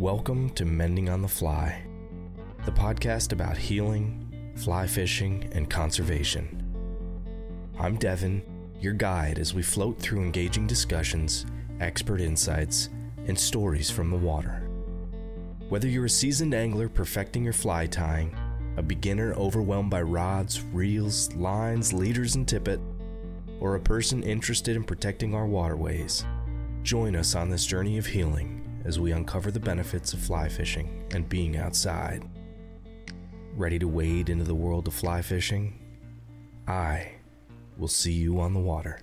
Welcome to Mending on the Fly, the podcast about healing, fly fishing, and conservation. I'm Devin, your guide as we float through engaging discussions, expert insights, and stories from the water. Whether you're a seasoned angler perfecting your fly tying, a beginner overwhelmed by rods, reels, lines, leaders, and tippet, or a person interested in protecting our waterways, join us on this journey of healing as we uncover the benefits of fly fishing and being outside. Ready to wade into the world of fly fishing? I will see you on the water.